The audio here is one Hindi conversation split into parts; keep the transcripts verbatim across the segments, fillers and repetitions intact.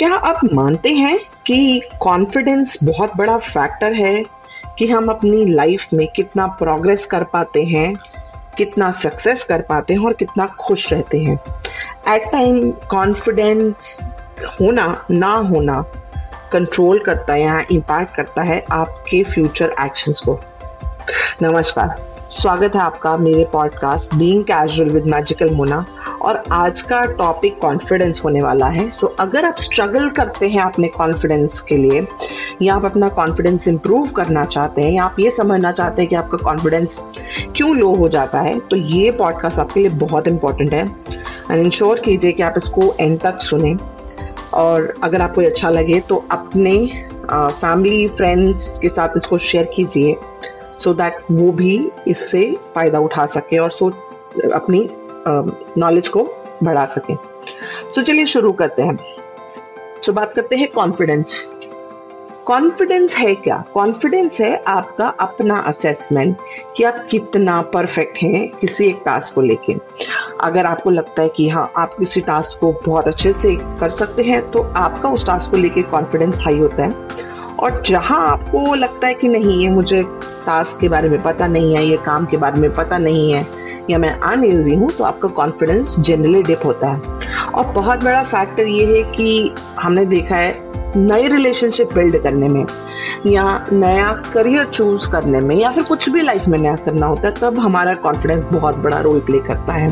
क्या आप मानते हैं कि कॉन्फिडेंस बहुत बड़ा फैक्टर है कि हम अपनी लाइफ में कितना प्रोग्रेस कर पाते हैं, कितना सक्सेस कर पाते हैं और कितना खुश रहते हैं? एट टाइम कॉन्फिडेंस होना ना होना कंट्रोल करता है या इम्पैक्ट करता है आपके फ्यूचर एक्शंस को। नमस्कार, स्वागत है आपका मेरे podcast being casual with magical Mona. और आज का टॉपिक कॉन्फिडेंस होने वाला है। सो so, अगर आप स्ट्रगल करते हैं अपने कॉन्फिडेंस के लिए, या आप अपना कॉन्फिडेंस इम्प्रूव करना चाहते हैं, या आप ये समझना चाहते हैं कि आपका कॉन्फिडेंस क्यों लो हो जाता है, तो ये पॉडकास्ट आपके लिए बहुत इंपॉर्टेंट है। एंड इंश्योर कीजिए कि आप इसको एंड तक सुने, और अगर आपको अच्छा लगे तो अपने फैमिली फ्रेंड्स के साथ इसको शेयर कीजिए सो so दैट वो भी इससे फ़ायदा उठा सके और सो अपनी नॉलेज को बढ़ा सके। सो so चलिए शुरू करते हैं। सो so बात करते हैं कॉन्फिडेंस। कॉन्फिडेंस है क्या? कॉन्फिडेंस है आपका अपना असेसमेंट कि आप कितना परफेक्ट हैं किसी एक टास्क को लेके। अगर आपको लगता है कि हाँ आप किसी टास्क को बहुत अच्छे से कर सकते हैं, तो आपका उस टास्क को लेके कॉन्फिडेंस हाई होता है। और जहाँ आपको लगता है कि नहीं, ये मुझे टास्क के बारे में पता नहीं है, ये काम के बारे में पता नहीं है, या मैं अनईजी हूँ, तो आपका कॉन्फिडेंस जनरली डिप होता है। और बहुत बड़ा फैक्टर ये है कि हमने देखा है नए रिलेशनशिप बिल्ड करने में, या नया करियर चूज करने में, या फिर कुछ भी लाइफ में नया करना होता है, तब हमारा कॉन्फिडेंस बहुत बड़ा रोल प्ले करता है।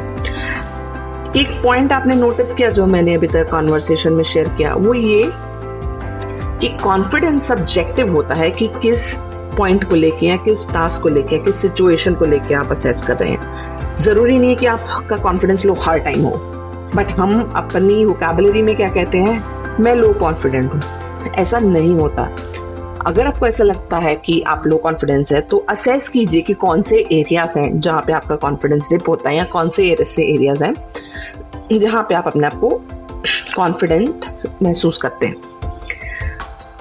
एक पॉइंट आपने नोटिस किया जो मैंने अभी तक कॉन्वर्सेशन में शेयर किया, वो ये कि कॉन्फिडेंस सब्जेक्टिव होता है कि किस पॉइंट को लेके या किस टास्क को लेके, किस सिचुएशन को लेके आप असेस कर रहे हैं। जरूरी नहीं है कि आपका कॉन्फिडेंस लो हर टाइम हो, बट हम अपनी वोकैबुलरी में क्या कहते हैं, मैं लो कॉन्फिडेंट हूँ, ऐसा नहीं होता। अगर आपको ऐसा लगता है कि आप लो कॉन्फिडेंस है, तो असेस कीजिए कि कौन से एरियाज हैं जहाँ पे आपका कॉन्फिडेंस डिप होता है, या कौन से ऐसे एरियाज हैं जहाँ पे आप अपने आप को कॉन्फिडेंट महसूस करते हैं।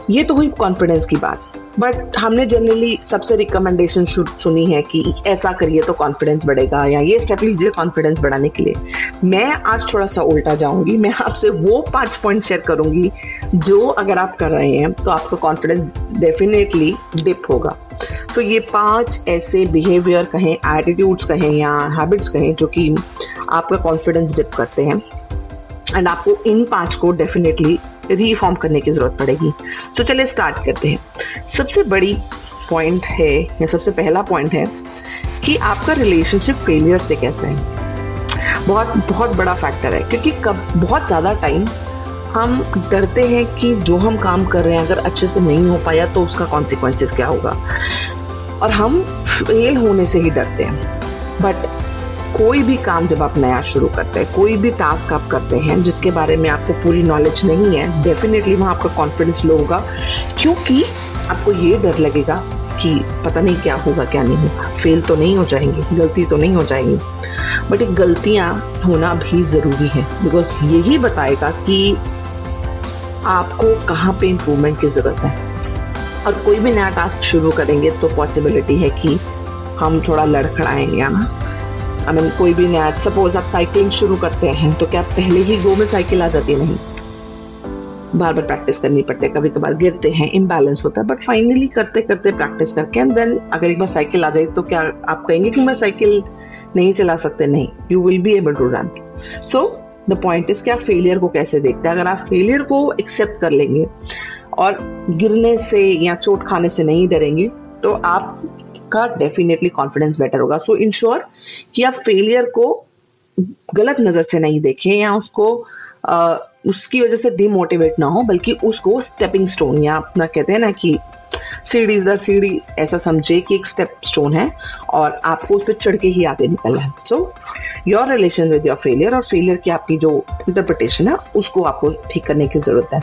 ये तो हुई कॉन्फिडेंस की बात, बट हमने जनरली सबसे रिकमेंडेशन सुनी है कि ऐसा करिए तो कॉन्फिडेंस बढ़ेगा, या ये स्टेप लीजिए कॉन्फिडेंस बढ़ाने के लिए। मैं आज थोड़ा सा उल्टा जाऊंगी, मैं आपसे वो पांच पॉइंट शेयर करूंगी जो अगर आप कर रहे हैं तो आपका कॉन्फिडेंस डेफिनेटली डिप होगा। सो ये पांच ऐसे बिहेवियर कहें, एटीट्यूड्स कहें, या हैबिट्स कहें जो कि आपका कॉन्फिडेंस डिप करते हैं, एंड आपको इन पांच को डेफिनेटली रीफॉर्म करने की ज़रूरत पड़ेगी। तो चलिए स्टार्ट करते हैं। सबसे बड़ी पॉइंट है, या सबसे पहला पॉइंट है कि आपका रिलेशनशिप फेलियर से कैसा है। बहुत बहुत बड़ा फैक्टर है, क्योंकि कब बहुत ज़्यादा टाइम हम डरते हैं कि जो हम काम कर रहे हैं अगर अच्छे से नहीं हो पाया तो उसका कॉन्सिक्वेंसेस क्या होगा, और हम फेल होने से ही डरते हैं। बट कोई भी काम जब आप नया शुरू करते हैं, कोई भी टास्क आप करते हैं जिसके बारे में आपको पूरी नॉलेज नहीं है, डेफिनेटली वहाँ आपका कॉन्फिडेंस लो होगा, क्योंकि आपको ये डर लगेगा कि पता नहीं क्या होगा क्या नहीं होगा, फेल तो नहीं हो जाएंगे, गलती तो नहीं हो जाएगी। बट ये गलतियाँ होना भी ज़रूरी है, बिकॉज यही बताएगा कि आपको कहाँ पे इम्प्रूवमेंट की ज़रूरत है। और कोई भी नया टास्क शुरू करेंगे तो पॉसिबिलिटी है कि हम थोड़ा लड़खड़ाएँ, या ना आई मीन कोई भी नया, सपोज आप साइकिलिंग शुरू करते हैं तो क्या पहले ही गो में साइकिल आ जाती है? नहीं, बार बार प्रैक्टिस करनी पड़ती है, कभी कभार गिरते हैं, इम्बैलेंस होता है, बट फाइनली करते करते प्रैक्टिस करके एंड देन अगर एक बार साइकिल आ जाए तो क्या आप कहेंगे कि मैं साइकिल नहीं चला सकते? नहीं, you will be able to run. So the point is कि आप फेलियर को कैसे देखते हैं। अगर आप फेलियर को एक्सेप्ट कर लेंगे और गिरने से या चोट खाने से नहीं डरेंगे, तो आप का डेफिनेटली कॉन्फिडेंस बेटर होगा। सो इंश्योर कि आप फेलियर को गलत नज़र से नहीं देखें, या उसको आ, उसकी वजह से डिमोटिवेट ना हो, बल्कि उसको स्टेपिंग स्टोन, या अपना कहते हैं ना कि सीढ़ी दर सीढ़ी, ऐसा समझे कि एक स्टेप स्टोन है और आपको उस पर चढ़ के ही आगे निकलना है। So your relation with your failure और फेलियर की आपकी जो इंटरप्रिटेशन है उसको आपको ठीक करने की ज़रूरत है।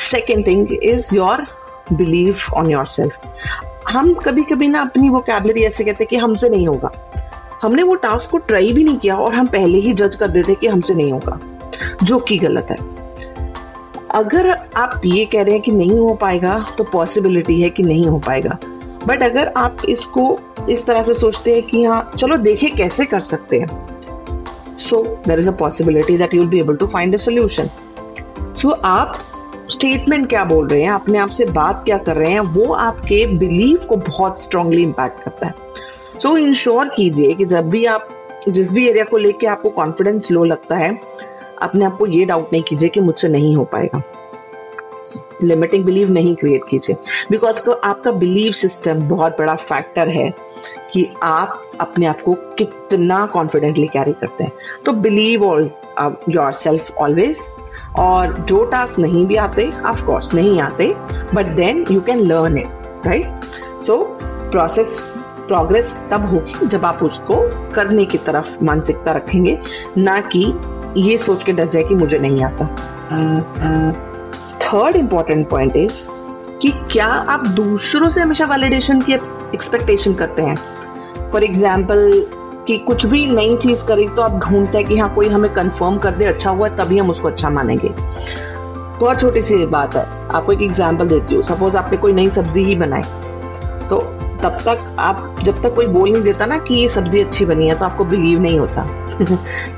Second thing is your believe on your self. हम कभी कभी ना अपनी वोकैबुलरी ऐसे कहते हैं कि हमसे नहीं होगा, हमने वो टास्क को ट्राई भी नहीं किया और हम पहले ही जज कर देते कि हमसे नहीं होगा, जो कि गलत है। अगर आप ये कह रहे हैं कि नहीं हो पाएगा, तो पॉसिबिलिटी है कि नहीं हो पाएगा, बट अगर आप इसको इस तरह से सोचते हैं कि हाँ चलो देखें कैसे कर सकते हैं, so there is a possibility that you will be able to find a solution. So so, आप स्टेटमेंट क्या बोल रहे हैं, अपने आप से बात क्या कर रहे हैं, वो आपके बिलीफ को बहुत स्ट्रांगली इम्पैक्ट करता है। सो इंश्योर कीजिए कि जब भी आप जिस भी एरिया को लेके आपको कॉन्फिडेंस लो लगता है, अपने आप को ये डाउट नहीं कीजिए कि मुझसे नहीं हो पाएगा। लिमिटिंग बिलीव नहीं क्रिएट कीजिए, बिकॉज आपका बिलीव सिस्टम बहुत बड़ा फैक्टर है कि आप अपने आप को कितना कॉन्फिडेंटली कैरी करते हैं। तो बिलीव योर सेल्फ ऑलवेज, और जो टास्क नहीं भी आते, ऑफ कोर्स नहीं आते, but then you can learn it, right. So process progress तब होगी जब आप उसको करने की तरफ मानसिकता रखेंगे, ना कि ये सोच के डर जाए कि मुझे नहीं आता। थर्ड इम्पॉर्टेंट पॉइंट इज कि क्या आप दूसरों से हमेशा वैलिडेशन की एक्सपेक्टेशन करते हैं। फॉर एग्जाम्पल कि कुछ भी नई चीज़ करी तो आप ढूंढते हैं कि हाँ कोई हमें कंफर्म कर दे अच्छा हुआ तभी हम उसको अच्छा मानेंगे। बहुत छोटी सी बात है, आपको एक एग्जाम्पल देती हूँ। सपोज आपने कोई नई सब्जी ही बनाई, तो तब तक आप जब तक कोई बोल नहीं देता ना कि ये सब्जी अच्छी बनी है, तो आपको बिलीव नहीं होता।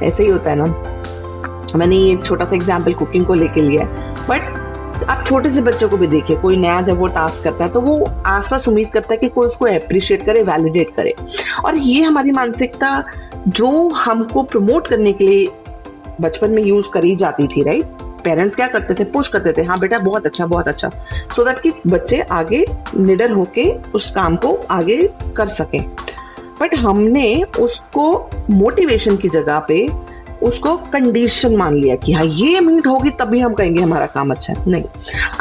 ऐसे ही होता है ना। मैंने ये छोटा सा एग्जाम्पल कुकिंग को लेके लिया, बट आप छोटे से बच्चों को भी देखिए, कोई नया जब वो टास्क करता है तो वो आसपास उम्मीद करता है कि कोई उसको अप्रिशिएट करे, वैलिडेट करे। और ये हमारी मानसिकता जो हमको प्रमोट करने के लिए बचपन में यूज करी जाती थी, राइट। पेरेंट्स क्या करते थे, पुश करते थे, हाँ बेटा बहुत अच्छा बहुत अच्छा, सो दैट कि बच्चे आगे निडर होके उस काम को आगे कर सकें। बट हमने उसको मोटिवेशन की जगह पे उसको कंडीशन मान लिया कि हाँ ये मीट होगी तभी हम कहेंगे हमारा काम अच्छा है। नहीं,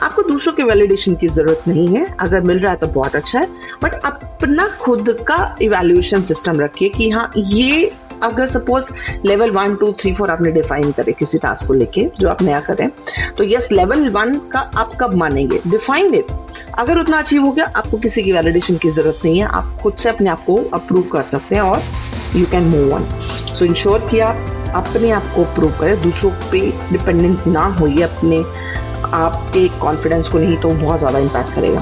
आपको दूसरों के वैलिडेशन की जरूरत नहीं है, अगर मिल रहा है तो बहुत अच्छा है, बट अपना खुद का इवैल्यूएशन सिस्टम रखिए कि हाँ ये अगर suppose level one two three four आपने डिफाइन करें किसी टास्क को लेके जो आप नया करें, तो यस लेवल वन का आप कब मानेंगे, डिफाइन इट। अगर उतना अचीव हो गया, आपको किसी की वैलिडेशन की जरूरत नहीं है, आप खुद से अपने आप को अप्रूव कर सकते हैं और you can move on. So ensure कि आप अपने आप को प्रूव करें, दूसरों पे डिपेंडेंट ना होइए, अपने आपके कॉन्फिडेंस को, नहीं तो बहुत ज़्यादा इम्पैक्ट करेगा।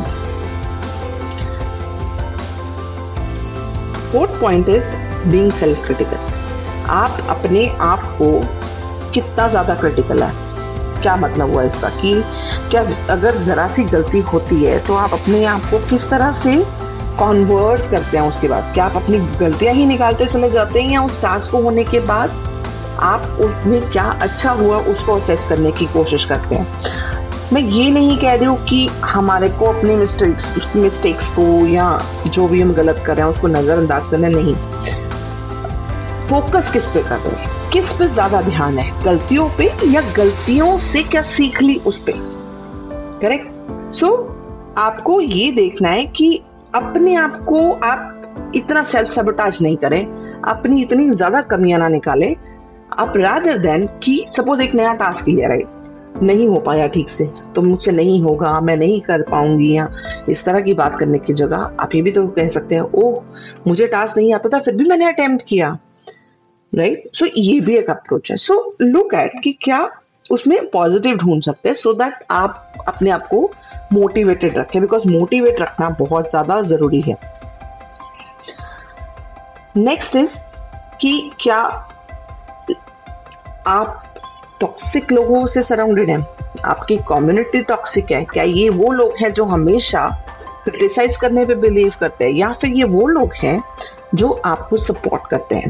Fourth point is being self critical. आप अपने आप को कितना ज़्यादा क्रिटिकल है, क्या मतलब हुआ इसका कि क्या अगर ज़रा सी गलती होती है तो आप अपने आप को किस तरह से कॉन्वर्स करते हैं। उसके बाद क्या आप अपनी गलतियाँ ही निकालते चले जाते हैं, या उस टास्क को होने के बाद आप उसमें क्या अच्छा हुआ उसको असेस करने की कोशिश करते हैं। मैं ये नहीं कह रही हूँ कि हमारे को अपने मिस्टेक्स मिस्टेक्स को या जो भी हम गलत कर रहे हैं उसको नज़रअंदाज करना नहीं। फोकस किस पे कर रहे हैं, किस पे ज़्यादा ध्यान है, गलतियों पे या गलतियों से क्या सीख ली उस पे, करेक्ट। सो so, आपको ये देखना है कि अपने आप को आप इतना सेल्फ सबोटाज नहीं करें, अपनी इतनी ज़्यादा कमियाँ ना निकालें। आप रादर देन कि सपोज एक नया टास्क लिया, राइट, नहीं हो पाया ठीक से तो मुझसे नहीं होगा, मैं नहीं कर पाऊंगी, या इस तरह की बात करने की जगह आप ये भी तो कह सकते हैं, ओह मुझे टास्क नहीं आता था फिर भी मैंने अटेम्प्ट किया, राइट। सो ये भी एक अप्रोच है। सो लुक एट कि क्या उसमें पॉजिटिव ढूंढ सकते हैं, सो दैट आप अपने आप को मोटिवेटेड रखें, बिकॉज मोटिवेट रखना बहुत ज़्यादा ज़रूरी है। नेक्स्ट इज कि क्या आप टॉक्सिक लोगों से सराउंडेड हैं, आपकी कम्युनिटी टॉक्सिक है, क्या ये वो लोग हैं जो हमेशा क्रिटिसाइज करने पे बिलीव करते हैं, या फिर ये वो लोग हैं जो आपको सपोर्ट करते हैं,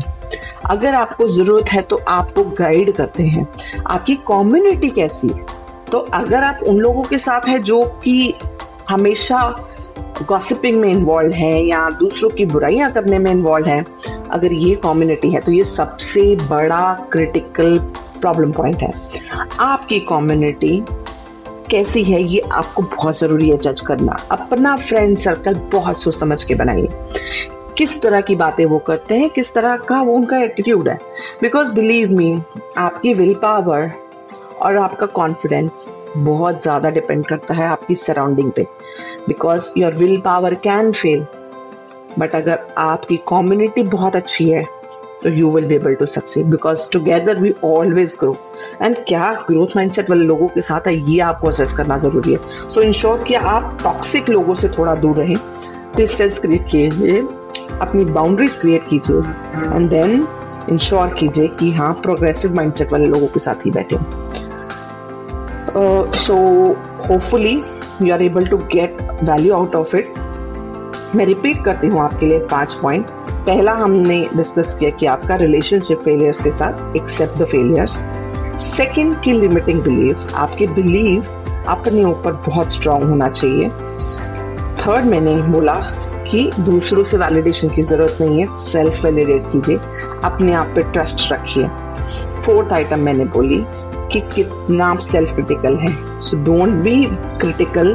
अगर आपको ज़रूरत है तो आपको गाइड करते हैं, आपकी कम्युनिटी कैसी है। तो अगर आप उन लोगों के साथ हैं जो कि हमेशा गॉसिपिंग में इन्वॉल्व हैं या दूसरों की बुराइयां करने में इन्वॉल्व हैं, अगर ये कम्युनिटी है तो ये सबसे बड़ा क्रिटिकल प्रॉब्लम पॉइंट है। आपकी कम्युनिटी कैसी है ये आपको बहुत ज़रूरी है जज करना। अपना फ्रेंड सर्कल बहुत सोच समझ के बनाइए, किस तरह की बातें वो करते हैं, किस तरह का वो उनका एटीट्यूड है, बिकॉज बिलीव मी आपकी विल पावर और आपका कॉन्फिडेंस बहुत ज़्यादा डिपेंड करता है आपकी सराउंडिंग पे, because your will power can fail, but अगर आपकी कम्युनिटी बहुत अच्छी है तो you will be able to succeed, because together we always grow. And क्या ग्रोथ माइंडसेट वाले लोगों के साथ है ये आपको असेस करना ज़रूरी है। सो इंश्योर कि आप टॉक्सिक लोगों से थोड़ा दूर रहें, डिस्टेंस क्रिएट कीजिए, अपनी बाउंड्रीज क्रिएट कीजिए, एंड देन इंश्योर कीजिए कि हाँ प्रोग्रेसिव माइंडसेट वाले लोगों के साथ ही बैठे। Uh, so hopefully you are able to get value out of it. मैं रिपीट करती हूँ आपके लिए पांच पॉइंट. पहला हमने डिस्कस किया कि आपका रिलेशनशिप फेलियर्स के साथ एक्सेप्ट द फेलियर्स. सेकेंड की लिमिटिंग बिलीफ, आपके बिलीव अपने ऊपर बहुत स्ट्रांग होना चाहिए. थर्ड मैंने बोला कि दूसरों से वैलिडेशन की ज़रूरत नहीं है, सेल्फ वैलिडेट कीजिए, अपने आप पे ट्रस्ट रखिए. फोर्थ आइटम मैंने बोली कि कितना आप सेल्फ क्रिटिकल हैं, so don't be critical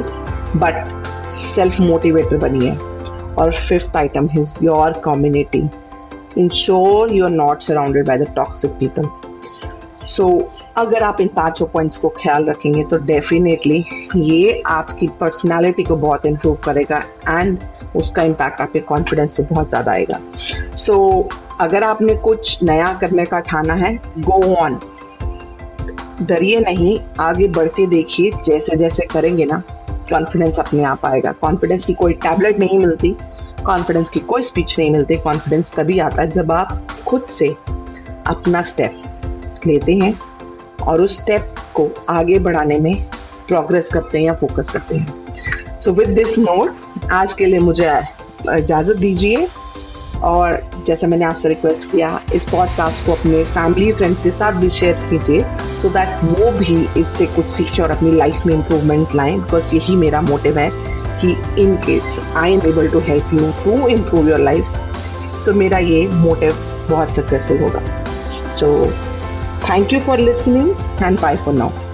but self motivator बनिए. और fifth item is your community, ensure you are not surrounded by the toxic people. So अगर आप इन पांचों पॉइंट्स को ख्याल रखेंगे तो डेफिनेटली ये आपकी पर्सनालिटी को बहुत इम्प्रूव करेगा एंड उसका इम्पैक्ट आपके कॉन्फिडेंस पे बहुत ज़्यादा आएगा. सो अगर आपने कुछ नया करने का ठाना है, गो ऑन, डरिए नहीं, आगे बढ़ के देखिए. जैसे जैसे करेंगे ना कॉन्फिडेंस अपने आप आएगा. कॉन्फिडेंस की कोई टैबलेट नहीं मिलती, कॉन्फिडेंस की कोई स्पीच नहीं मिलती. कॉन्फिडेंस तभी आता है जब आप खुद से अपना स्टेप लेते हैं और उस स्टेप को आगे बढ़ाने में प्रोग्रेस करते हैं या फोकस करते हैं. सो विद दिस नोट आज के लिए मुझे इजाज़त दीजिए. और जैसा मैंने आपसे रिक्वेस्ट किया, इस पॉडकास्ट को अपने फैमिली फ्रेंड्स के साथ भी शेयर कीजिए सो दैट वो भी इससे कुछ सीखें और अपनी लाइफ में इम्प्रूवमेंट लाएं. बिकॉज यही मेरा मोटिव है कि in case I am able to help you to improve your life, so मेरा ये मोटिव बहुत सक्सेसफुल होगा. So thank you for listening and bye for now.